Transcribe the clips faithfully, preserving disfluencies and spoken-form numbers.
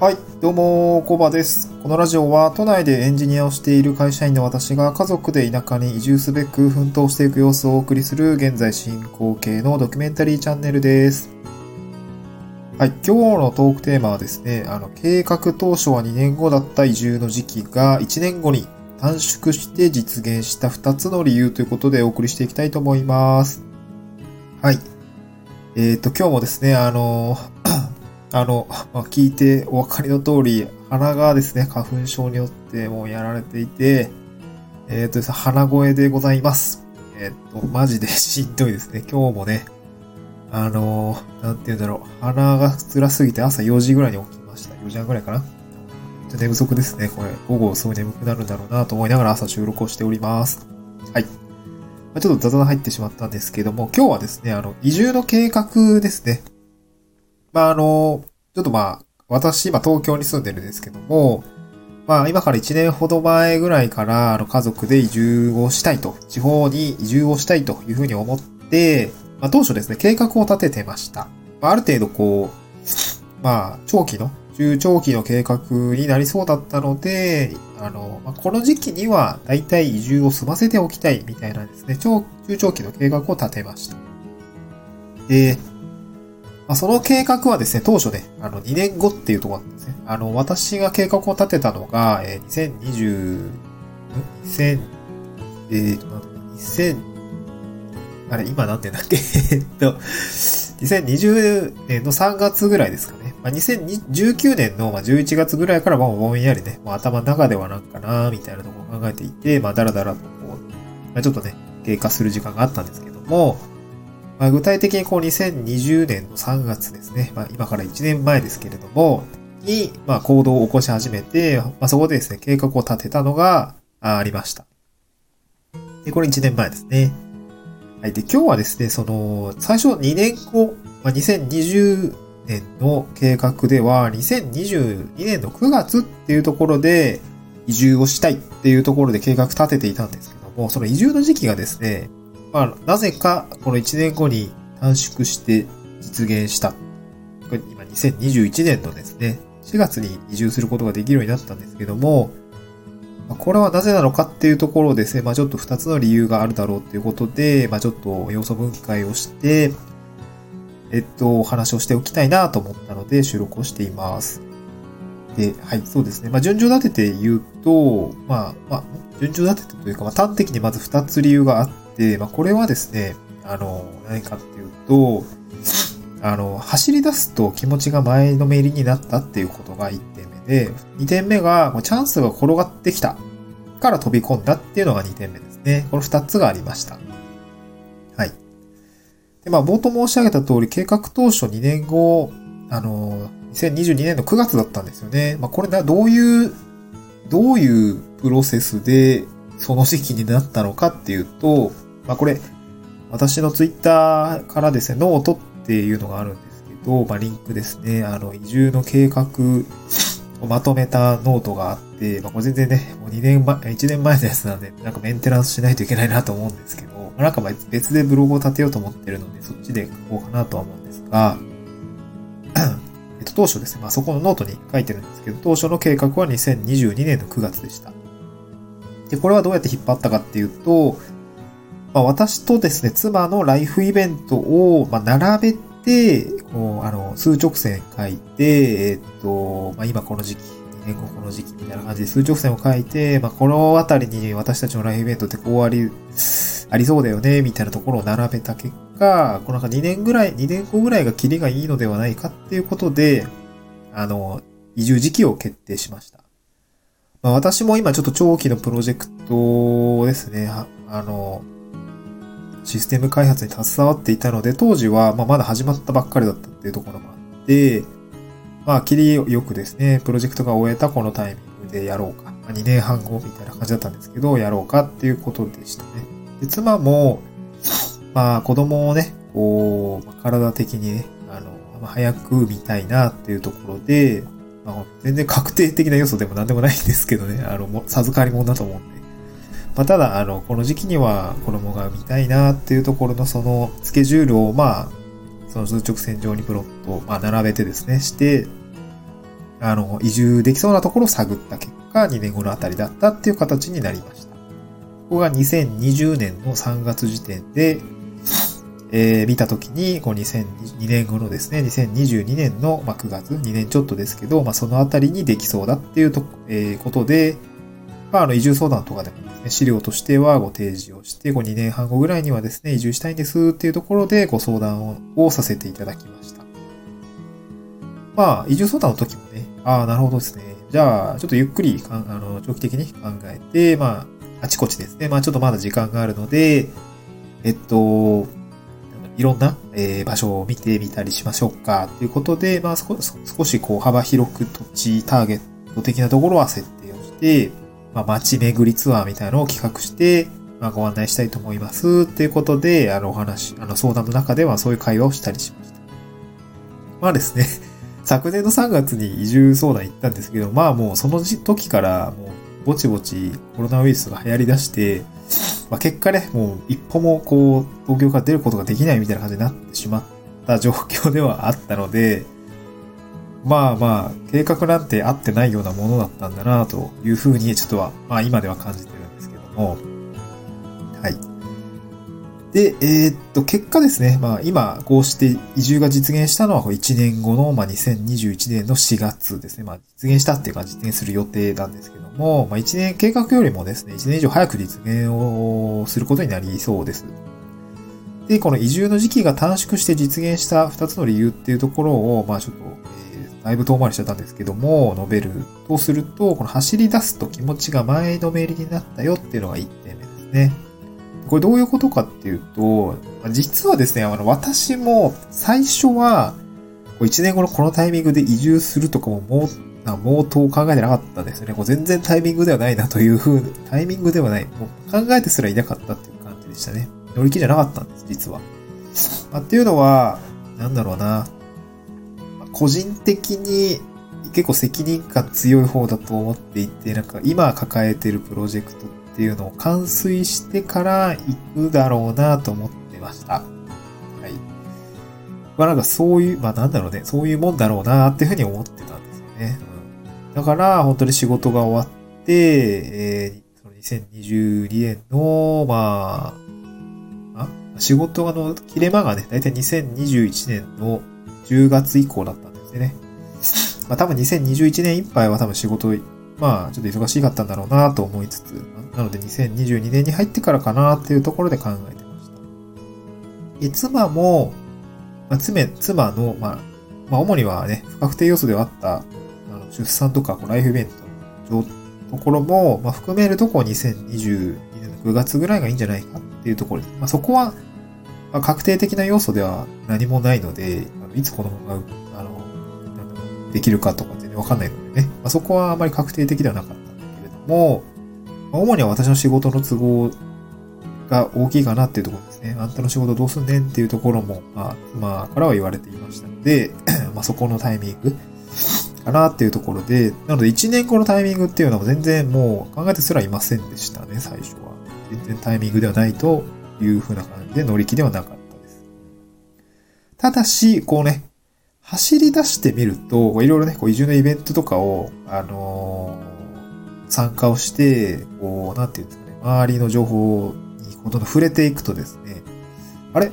はい、どうも、コバです。このラジオは都内でエンジニアをしている会社員の私が家族で田舎に移住すべく奮闘していく様子をお送りする現在進行形のドキュメンタリーチャンネルです。はい、今日のトークテーマはですね、あの、計画当初はにねんごだった移住の時期がいちねんごに短縮して実現したふたつの理由ということでお送りしていきたいと思います。はい。えっと、今日もですね、あの、あの、まあ、聞いてお分かりの通り、鼻がですね、花粉症によってもうやられていて、えっ、ー、とですね、鼻声でございます。えっ、ー、と、マジでしんどいですね。今日もね、あのー、なんて言うんだろう、鼻が辛すぎて朝よじぐらいに起きました。よじはんぐらいかな。ちょっと寝不足ですね、これ。午後すごい眠くなるんだろうなと思いながら朝収録をしております。はい。まあ、ちょっと雑談入ってしまったんですけども、今日はですね、あの、移住の計画ですね。まあ、あの、ちょっとまあ、私、今東京に住んでるんですけども、まあ、今からいちねんほど前ぐらいから、あの、家族で移住をしたいと、地方に移住をしたいというふうに思って、まあ、当初ですね、計画を立ててました。まあ、ある程度こう、まあ、長期の、中長期の計画になりそうだったので、あの、まあ、この時期には、だいたい移住を済ませておきたい、みたいなですね、中長期の計画を立てました。で、その計画はですね、当初ね、あの、にねんごっていうところなんですね。あの、私が計画を立てたのが、えー、2020、2000、えーと、2000、あれ、今なんて言うんだっけ、えっと、にせんにじゅうねんのさんがつぐらいですかね。まあ、にせんじゅうきゅうねんのじゅういちがつぐらいから、まあ、ぼんやりね、もう頭の中ではなんかな、みたいなところを考えていて、まあ、だらだらとこう、まあ、ちょっとね、経過する時間があったんですけども、まあ、具体的にこうにせんにじゅうねんのさんがつですね。まあ、今からいちねんまえですけれども、に、まあ、行動を起こし始めて、まあ、そこでですね、計画を立てたのがありました。で、これいちねんまえですね。はい。で、今日はですね、その、最初にねんご、まあ、にせんにじゅうねんの計画では、にせんにじゅうにねんのくがつっていうところで、移住をしたいっていうところで計画立てていたんですけども、その移住の時期がですね、まあ、なぜか、このいちねんごに短縮して実現した。今、にせんにじゅういちねんのですね、しがつに移住することができるようになったんですけども、これはなぜなのかっていうところですね、まあちょっとふたつの理由があるだろうということで、まあちょっと要素分解をして、えっと、お話をしておきたいなと思ったので収録をしています。で、はい、そうですね。まあ順序立てて言うと、まあ、まあ、順序立ててというか、まあ端的にまずふたつ理由があって、で、まあ、これはですね、あの、何かっていうと、あの、走り出すと気持ちが前のめりになったっていうことがいってんめで、にてんめが、チャンスが転がってきたから飛び込んだっていうのがにてんめですね。このふたつがありました。はい。で、まあ、冒頭申し上げた通り、計画当初にねんご、あの、にせんにじゅうにねんのくがつだったんですよね。まあ、これな、どういう、どういうプロセスで、その時期になったのかっていうと、まあこれ、私のツイッターからですね、ノートっていうのがあるんですけど、まあリンクですね、あの、移住の計画をまとめたノートがあって、まあこれ全然ね、もうにねんまえ、いちねんまえのやつなんで、なんかメンテナンスしないといけないなと思うんですけど、まあ、なんか別でブログを立てようと思ってるので、そっちで書こうかなとは思うんですが、えっと当初ですね、まあそこのノートに書いてるんですけど、当初の計画はにせんにじゅうにねんのくがつでした。で、これはどうやって引っ張ったかっていうと、まあ、私とですね、妻のライフイベントを、まあ、並べて、こう、あの、数直線書いて、えー、っと、まあ、今この時期、にねんごこの時期みたいな感じで数直線を書いて、まあ、このあたりに私たちのライフイベントってこうあり、ありそうだよね、みたいなところを並べた結果、このなんかにねんぐらい、にねんごぐらいがキリがいいのではないかっていうことで、あの、移住時期を決定しました。まあ、私も今ちょっと長期のプロジェクトですね、あの、システム開発に携わっていたので、当時はまあまだ始まったばっかりだったっていうところもあって、まあ、切りよくですね、プロジェクトが終えたこのタイミングでやろうか。まあ、にねんはんごみたいな感じだったんですけど、やろうかっていうことでしたね。で、妻も、まあ、子供をね、こう、体的にね、あの、早く見たいなっていうところで、まあ、全然確定的な要素でも何でもないんですけどね、あの、も授かり物だと思うんで。まあ、ただ、あの、この時期には子供が見たいなっていうところのそのスケジュールを、まあ、その数直線上にプロットを、まあ、並べてですね、して、あの、移住できそうなところを探った結果、にねんごのあたりだったっていう形になりました。ここがにせんにじゅうねんのさんがつ時点で、えー、見たときに、こうにせんにねんごのですね、にせんにじゅうにねんのくがつ、にねんちょっとですけど、まあ、そのあたりにできそうだっていうと、えー、ことで、まあ、あの、移住相談とかでもですね、資料としてはご提示をして、こうにねんはんごぐらいにはですね、移住したいんですっていうところでご相談をさせていただきました。まあ、移住相談の時もね、ああ、なるほどですね。じゃあ、ちょっとゆっくり、あの、長期的に考えて、まあ、あちこちですね、まあ、ちょっとまだ時間があるので、えっと、いろんな、えー、場所を見てみたりしましょうか、ということで、まあ、少しこう、幅広く土地、ターゲット的なところは設定をして、まあ、街巡りツアーみたいなのを企画して、まあ、ご案内したいと思います。ということで、あの、お話、あの、相談の中ではそういう会話をしたりしました。まあですね、昨年のさんがつに移住相談行ったんですけど、まあもうその時から、もう、ぼちぼちコロナウイルスが流行り出して、まあ、結果ね、もう一歩もこう、東京から出ることができないみたいな感じになってしまった状況ではあったので、まあまあ、計画なんて合ってないようなものだったんだなというふうに、ちょっとは、まあ今では感じてるんですけども。はい。で、えー、っと、結果ですね、まあ今、こうして移住が実現したのは、いちねんごの、まあにせんにじゅういちねんのしがつですね。まあ実現したっていうか、実現する予定なんですけども、まあいちねん、計画よりもですね、いちねん以上早く実現をすることになりそうです。で、この移住の時期が短縮して実現したふたつの理由っていうところを、まあちょっと、だいぶ遠回りしちゃったんですけども、述べるとすると、この走り出すと気持ちが前のめりになったよっていうのがいってんめですね。これどういうことかっていうと、実はですね、あの私も最初は、いちねんごのこのタイミングで移住するとかももう、もうと考えてなかったんですよね。こう全然タイミングではないなというふうに、タイミングではない。もう考えてすらいなかったっていう感じでしたね。乗り気じゃなかったんです、実は。まあ、っていうのは、なんだろうな。個人的に結構責任感強い方だと思っていて、なんか今抱えてるプロジェクトっていうのを完遂してから行くだろうなと思ってました。はい。まあなんかそういう、まあなんだろうね、そういうもんだろうなっていうふうに思ってたんですよね。うん、だから本当に仕事が終わって、えー、そのにせんにじゅうにねんの、まあ、あ、仕事がの切れ間がね、だいたいにせんにじゅういちねんのじゅうがつ以降だったんですね。まあ多分にせんにじゅういちねんいっぱいは多分仕事、まあちょっと忙しかったんだろうなと思いつつ、なのでにせんにじゅうにねんに入ってからかなっていうところで考えてました。え、妻も、まあ、妻、妻の、まあ、まあ主にはね、不確定要素ではあった、あの出産とかこうライフイベントのところも、まあ含めるとこうにせんにじゅうにねんのくがつぐらいがいいんじゃないかっていうところです。まあそこは、まあ、確定的な要素では何もないので、いつ子供が、あの、できるかとか全然わかんないのでね。まあ、そこはあまり確定的ではなかったんだけれども、まあ、主には私の仕事の都合が大きいかなっていうところですね。あんたの仕事どうすんねんっていうところも、まあ、妻からは言われていましたので、まあ、そこのタイミングかなっていうところで、なのでいちねんごのタイミングっていうのは全然もう考えてすらいませんでしたね、最初は。全然タイミングではないというふうな感じで乗り気ではなかった。ただし、こうね、走り出してみると、いろいろね、こう移住のイベントとかを、あのー、参加をして、こう、なんていうんですかね、周りの情報にどんどん触れていくとですね、あれ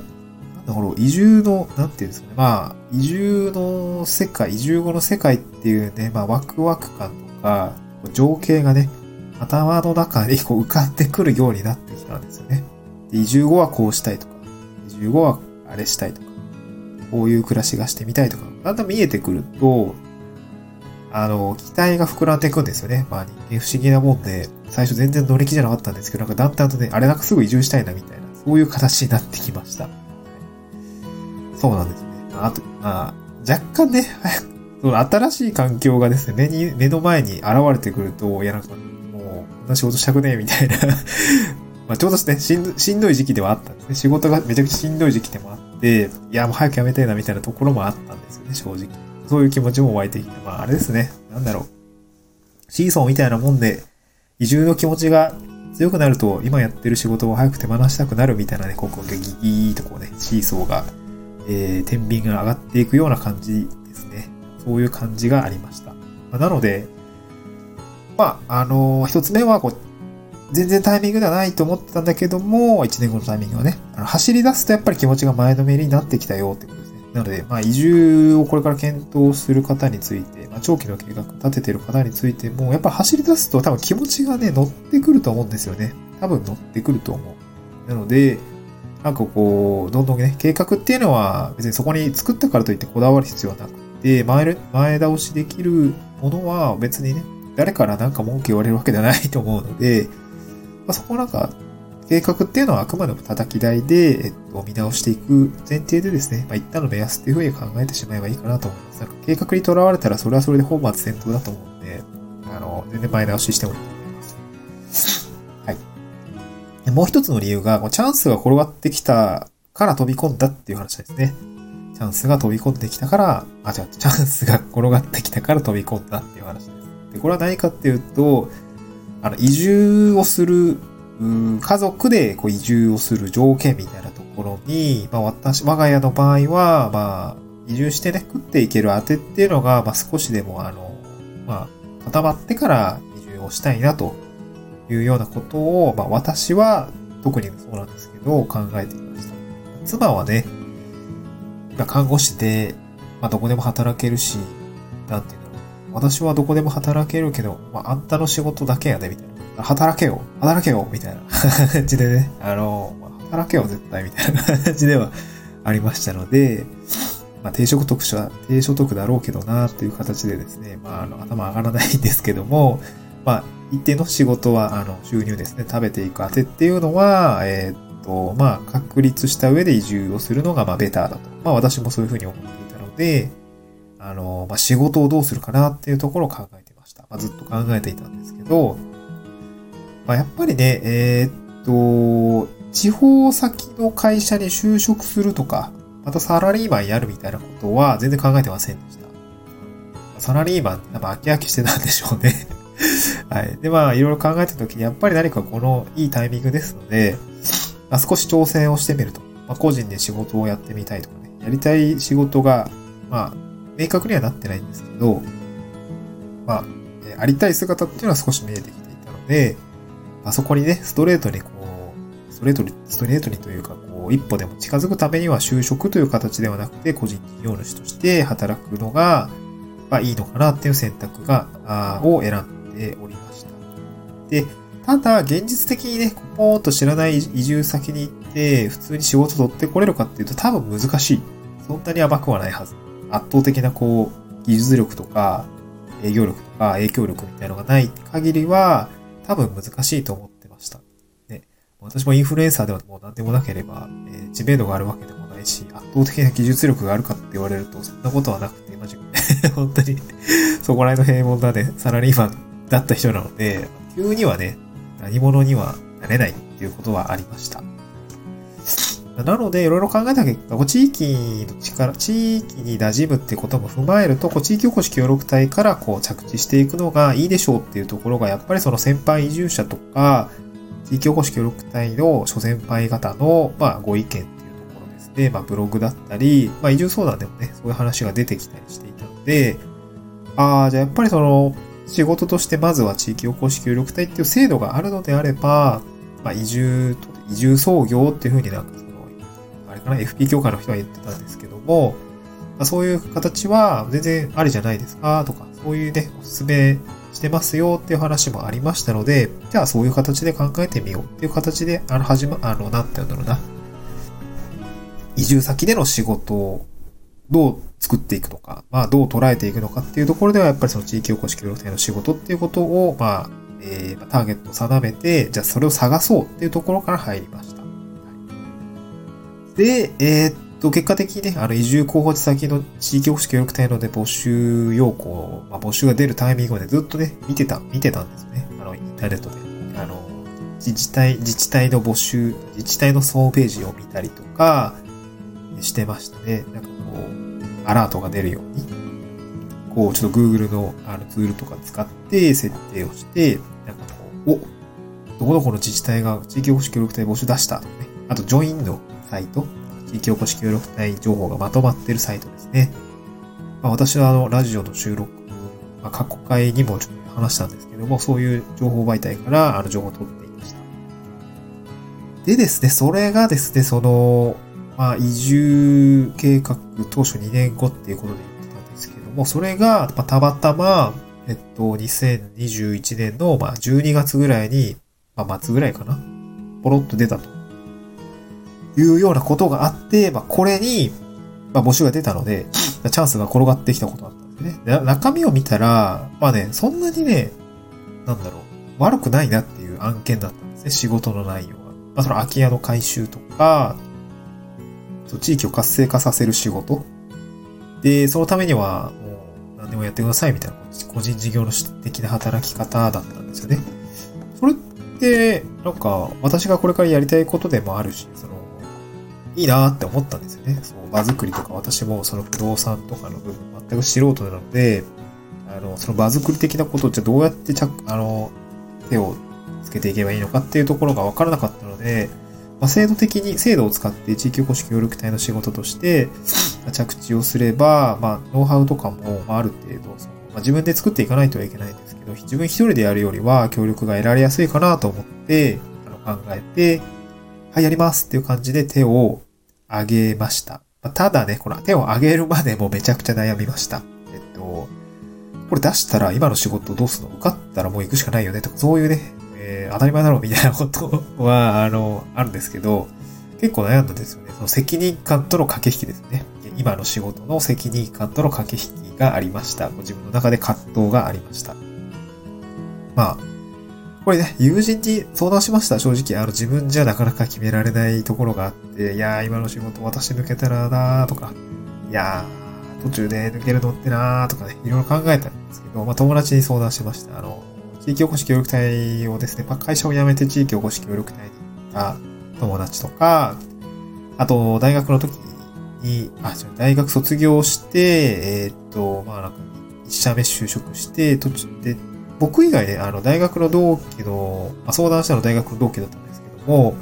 なんだろう、移住の、なんていうんですかね、まあ、移住の世界、移住後の世界っていうね、まあ、ワクワク感とか、情景がね、頭の中にこう浮かんでくるようになってきたんですよね。で移住後はこうしたいとか、移住後はあれしたいとか、こういう暮らしがしてみたいとか、だんだん見えてくると、あの、期待が膨らんでいくんですよね。まあ、人間不思議なもんで、最初全然乗り気じゃなかったんですけど、なんかだんだんとね、あれなんかすぐ移住したいなみたいな、そういう形になってきました。そうなんですね。あと、まあ、若干ね、その新しい環境がですね、目に、目の前に現れてくると、いやなんか、もう、こんな仕事したくねえみたいな、まあ、ちょうどねしんど、しんどい時期ではあったんですね。仕事がめちゃくちゃしんどい時期でもあって、で、いや、もう早くやめたいな、みたいなところもあったんですよね、正直。そういう気持ちも湧いてきて、まあ、あれですね、なんだろう。シーソーみたいなもんで、移住の気持ちが強くなると、今やってる仕事を早く手放したくなるみたいなね、ここがギギーとこうね、シーソーが、えー、天秤が上がっていくような感じですね。そういう感じがありました。なので、まあ、あのー、一つ目はこう、全然タイミングではないと思ってたんだけども、一年後のタイミングはね、あの走り出すとやっぱり気持ちが前のめりになってきたよってことですね。なので、まあ、移住をこれから検討する方について、まあ、長期の計画立ててる方についても、やっぱ走り出すと多分気持ちがね、乗ってくると思うんですよね。多分乗ってくると思う。なので、なんかこう、どんどんね、計画っていうのは別にそこに作ったからといってこだわる必要はなくて、前、前倒しできるものは別にね、誰からなんか文句言われるわけじゃないと思うので、まあ、そこなんか、計画っていうのはあくまでも叩き台で、えっと、見直していく前提でですね、まあ、一旦の目安っていうふうに考えてしまえばいいかなと思います。なんか計画にとらわれたらそれはそれで本末転倒だと思うんで、あの、全然前倒ししてもいいと思います。はい。で、もう一つの理由が、チャンスが転がってきたから飛び込んだっていう話ですね。チャンスが飛び込んできたから、あ、違う、チャンスが転がってきたから飛び込んだっていう話です。で、これは何かっていうと、あの、移住をする、うん、家族でこう移住をする条件みたいなところに、まあ私、我が家の場合は、まあ、移住してね、食っていける当てっていうのが、まあ少しでも、あの、まあ、固まってから移住をしたいなというようなことを、まあ私は特にそうなんですけど、考えていました。妻はね、今看護師で、まあどこでも働けるし、なんていうの、私はどこでも働けるけど、まあ、あんたの仕事だけやで、みたいな。働けよ働けよみたいな感じでね。あの、働けよ絶対みたいな感じではありましたので、まあ、低所得者、低所得だろうけどな、という形でですね、まあ、あの、頭上がらないんですけども、まあ、一定の仕事は、あの、収入ですね、食べていく当てっていうのは、えー、っと、まあ、確立した上で移住をするのが、まあ、ベターだと。まあ、私もそういうふうに思っていたので、あの、まあ、仕事をどうするかなっていうところを考えていました。まあ、ずっと考えていたんですけど、まあ、やっぱりね、えー、っと、地方先の会社に就職するとか、またサラリーマンやるみたいなことは全然考えてませんでした。サラリーマンってやっぱ飽き飽きしてたんでしょうね。はい。で、まあ、いろいろ考えたときに、やっぱり何かこのいいタイミングですので、まあ、少し挑戦をしてみると。まあ、個人で仕事をやってみたいとかね、やりたい仕事が、まあ、明確にはなってないんですけど、まあ、えー、ありたい姿っていうのは少し見えてきていたので、まあ、そこにね、ストレートにこう、ストレートに、ストレートにというか、こう、一歩でも近づくためには就職という形ではなくて、個人事業主として働くのが、まあいいのかなっていう選択が、あを選んでおりました。で、ただ、現実的にね、ポーンと知らない移住先に行って、普通に仕事取ってこれるかっていうと、多分難しい。そんなに甘くはないはず。圧倒的なこう技術力とか営業力とか影響力みたいなのがない限りは多分難しいと思ってました。ね、私もインフルエンサーではもう何でもなければ、えー、知名度があるわけでもないし、圧倒的な技術力があるかって言われるとそんなことはなくて、マジで本当にそこら辺の平凡なねサラリーマンだった人なので、急にはね何者にはなれないっていうことはありました。なので、いろいろ考えた結果、地域の力、地域に馴染むってことも踏まえると、地域おこし協力隊からこう着地していくのがいいでしょうっていうところが、やっぱりその先輩移住者とか、地域おこし協力隊の諸先輩方の、まあ、ご意見っていうところですね。まあ、ブログだったり、まあ、移住相談でもね、そういう話が出てきたりしていたので、ああ、じゃあやっぱりその、仕事としてまずは地域おこし協力隊っていう制度があるのであれば、まあ、移住、移住創業っていうふうになんか、エフピー 協会の人は言ってたんですけども、まあ、そういう形は全然ありじゃないですかとか、そういうね、おすすめしてますよっていう話もありましたので、じゃあそういう形で考えてみようっていう形で、あの、始ま、あの、なんて言うんだろうな。移住先での仕事をどう作っていくのか、まあどう捉えていくのかっていうところでは、やっぱりその地域おこし協力隊の仕事っていうことを、まあ、えー、ターゲットを定めて、じゃあそれを探そうっていうところから入りました。で、えー、っと、結果的にね、あの、移住候補地先の地域おこし協力隊ので、ね、募集要項、まあ、募集が出るタイミングまでずっとね、見てた、見てたんですね。あの、インターネットで。あの、自治体、自治体の募集、自治体のホームページを見たりとか、してましたね。なんかこう、アラートが出るように、こう、ちょっと Google の、あの、ツールとか使って、設定をして、なんかこう、お、どこどこの自治体が地域おこし協力隊募集出したとかね。あと、ジョインの、サイト、地域おこし協力隊情報がまとまっているサイトですね。まあ、私はあの、ラジオの収録、まあ、過去会にもちょっと話したんですけども、そういう情報媒体からあの情報を取っていました。でですね、それがですね、その、まあ、移住計画当初にねんごっていうことで言ってたんですけども、それが、まあ、たまたま、えっと、にせんにじゅういちねんの、まあ、じゅうにがつぐらいに、まあ、末ぐらいかな、ポロッと出たというようなことがあって、まあ、これに、まあ、募集が出たので、チャンスが転がってきたことだったんですね。で、中身を見たら、まあね、そんなにね、なんだろう、悪くないなっていう案件だったんですね、仕事の内容が。まあ、その空き家の改修とか、地域を活性化させる仕事。で、そのためには、もう、何でもやってくださいみたいな、個人事業主的な働き方だったんですよね。それって、なんか、私がこれからやりたいことでもあるし、その、いいなーって思ったんですよね。そう、場作りとか、私もその不動産とかの部分、全く素人なので、あの、その場作り的なことをじゃどうやって着、あの、手をつけていけばいいのかっていうところが分からなかったので、まあ、制度的に、制度を使って地域おこし協力隊の仕事として着地をすれば、まあ、ノウハウとかもある程度、まあ、自分で作っていかないとはいけないんですけど、自分一人でやるよりは協力が得られやすいかなと思って、あの考えて、はい、やりますっていう感じで手を挙げました。まあ、ただね、この手を挙げるまでもめちゃくちゃ悩みました。えっと、これ出したら今の仕事どうするの？受かったらもう行くしかないよねとか、そういうね、えー、当たり前だろうみたいなことは、あの、あるんですけど、結構悩んだんですよね。その責任感との駆け引きですね。今の仕事の責任感との駆け引きがありました。自分の中で葛藤がありました。まあ、これね、友人に相談しました。正直、あの、自分じゃなかなか決められないところがあって、いやー、今の仕事私抜けたらなーとか、いやー、途中で抜けるのってなーとかね、いろいろ考えたんですけど、まあ、友達に相談しました。あの、地域おこし協力隊をですね、まあ、会社を辞めて地域おこし協力隊に行った友達とか、あと、大学の時に、あ、違う、大学卒業して、えー、っと、まあ、なんか、一社目就職して、途中で、僕以外で、ね、あの、大学の同期の、まあ、相談したの大学の同期だったんですけども、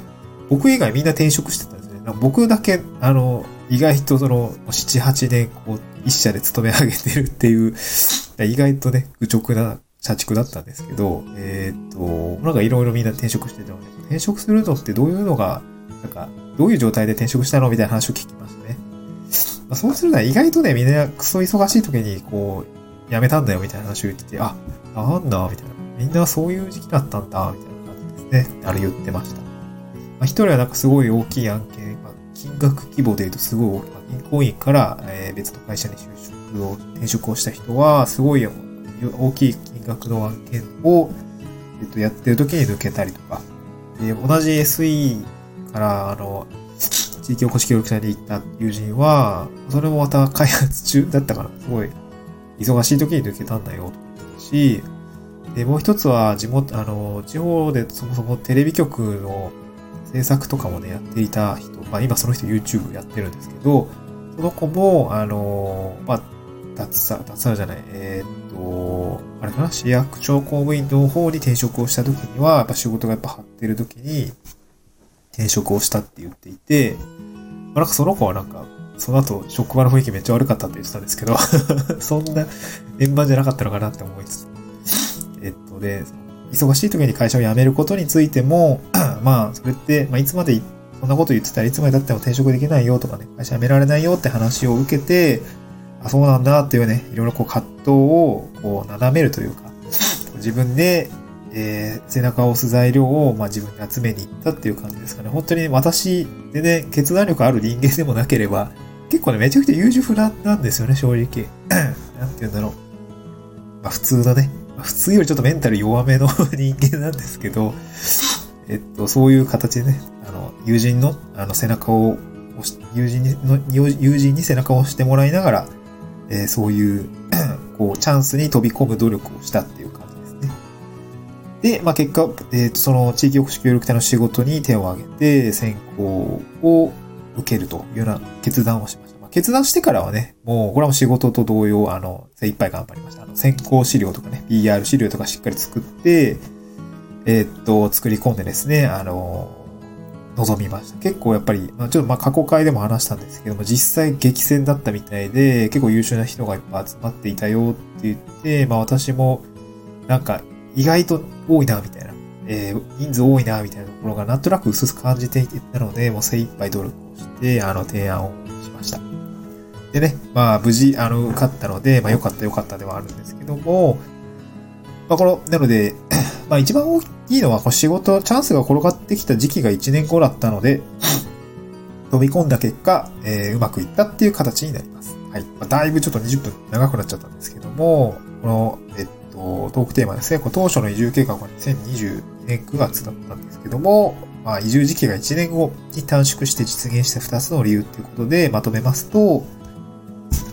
僕以外みんな転職してたんですね。僕だけ、あの、意外とその、なな、はちねん、こう、一社で勤め上げてるっていう、意外とね、愚直な、社畜だったんですけど、えー、っと、なんかいろいろみんな転職してたので、転職するのってどういうのが、なんか、どういう状態で転職したのみたいな話を聞きましたね。まあ、そうするのは意外とね、みんなクソ忙しい時に、こう、辞めたんだよみたいな話を言ってて、あ、なんだ、みたいな。みんなそういう時期だったんだ、みたいな感じですね。あれ言ってました。まあ、一人はなんかすごい大きい案件、まあ、金額規模で言うとすごい大きい、まあ、銀行員から、えー、別の会社に就職を、転職をした人は、すごいよ、大きい金額の案件を、えっと、やってる時に抜けたりとか。で、同じ エスイー から、あの、地域おこし協力隊に行った友人は、それもまた開発中だったから、すごい、忙しい時に抜けたんだよ、とか言ったし、で、もう一つは、地元、あの、地方でそもそもテレビ局の制作とかもね、やっていた人、まあ今その人 YouTube やってるんですけど、その子も、あの、まあ、脱サラ、脱サラじゃない、えー、っと、あれかな、市役所公務員の方に転職をした時には、やっぱ仕事がやっぱ張ってる時に、転職をしたって言っていて、まあ、なんかその子はなんか、その後、職場の雰囲気めっちゃ悪かったって言ってたんですけど、そんな円盤じゃなかったのかなって思いつつ。えっと、で、忙しい時に会社を辞めることについても、まあ、それって、まあ、いつまで、そんなこと言ってたらいつまで経っても転職できないよとかね、会社辞められないよって話を受けて、あ、そうなんだっていうね、いろいろこう葛藤をこうなだめるというか、自分で、えー、背中を押す材料を、まあ、自分で集めに行ったっていう感じですかね。本当に、ね、私でね、決断力ある人間でもなければ、結構ね、めちゃくちゃ優柔不断なんですよね、正直。なんて言うんだろう。まあ普通だね。まあ、普通よりちょっとメンタル弱めの人間なんですけど、えっと、そういう形でね、あの、友人の、あの、背中を押し、友人にの、友人に背中を押してもらいながら、えー、そういうこうチャンスに飛び込む努力をしたっていう感じですね。で、まあ、結果、えー、とその地域おこし協力隊の仕事に手を挙げて選考を受けるというような決断をしました。まあ、決断してからはね、もうこれはもう仕事と同様、あの、精一杯頑張りました。あの、選考資料とかね、ピーアール 資料とかしっかり作って、えー、っと作り込んでですね、あの臨みました。結構やっぱり、ちょっとまあ過去回でも話したんですけども、実際激戦だったみたいで、結構優秀な人がいっぱい集まっていたよって言って、まあ私も、なんか意外と多いな、みたいな、えー、人数多いな、みたいなところがなんとなく薄々感じていたので、もう精一杯努力をして、あの提案をしました。でね、まあ無事、あの、勝ったので、まあ良かった良かったではあるんですけども、まあこの、なので、まあ一番大きいのは、こう仕事、チャンスが転がってきた時期がいちねんごだったので、飛び込んだ結果、えー、うまくいったっていう形になります。はい。まあ、だいぶちょっとにじゅっぷん長くなっちゃったんですけども、この、えっと、トークテーマですね。こう当初の移住計画はにせんにじゅうにねんくがつだったんですけども、まあ移住時期がいちねんごに短縮して実現したふたつの理由ということでまとめますと、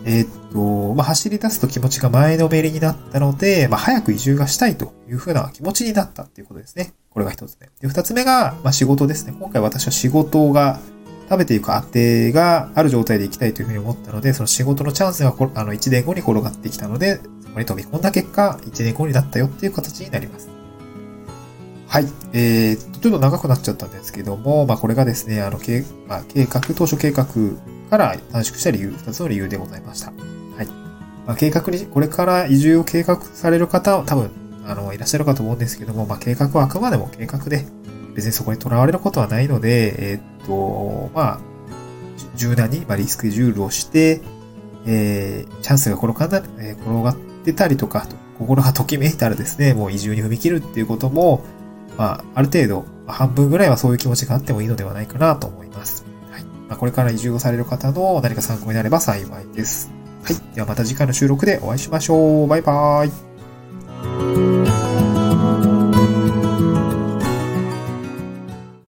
えっと、まあ、走り出すと気持ちが前のめりになったので、まあ、早く移住がしたいというふうな気持ちになったっていうことですね。これが一つ目。で、二つ目が、まあ、仕事ですね。今回私は仕事が、食べていくあてがある状態で行きたいというふうに思ったので、その仕事のチャンスが、あの、一年後に転がってきたので、そこに飛び込んだ結果、一年後になったよっていう形になります。はい。えー、ちょっと長くなっちゃったんですけども、まあ、これがですね、あの、計、まあ、計画、当初計画、から短縮した理由、二つの理由でございました。はい。まあ、計画に、これから移住を計画される方は多分、あの、いらっしゃるかと思うんですけども、まあ、計画はあくまでも計画で、別にそこにとらわれることはないので、えー、っと、まあ、柔軟に、まあ、リスクジュールをして、えー、チャンスが転がった、えー、転がってたりとか、心がときめいたらですね、もう移住に踏み切るっていうことも、まあ、ある程度、半分ぐらいはそういう気持ちがあってもいいのではないかなと思います。これから移住をされる方の何か参考になれば幸いです。はい。ではまた次回の収録でお会いしましょう。バイバーイ。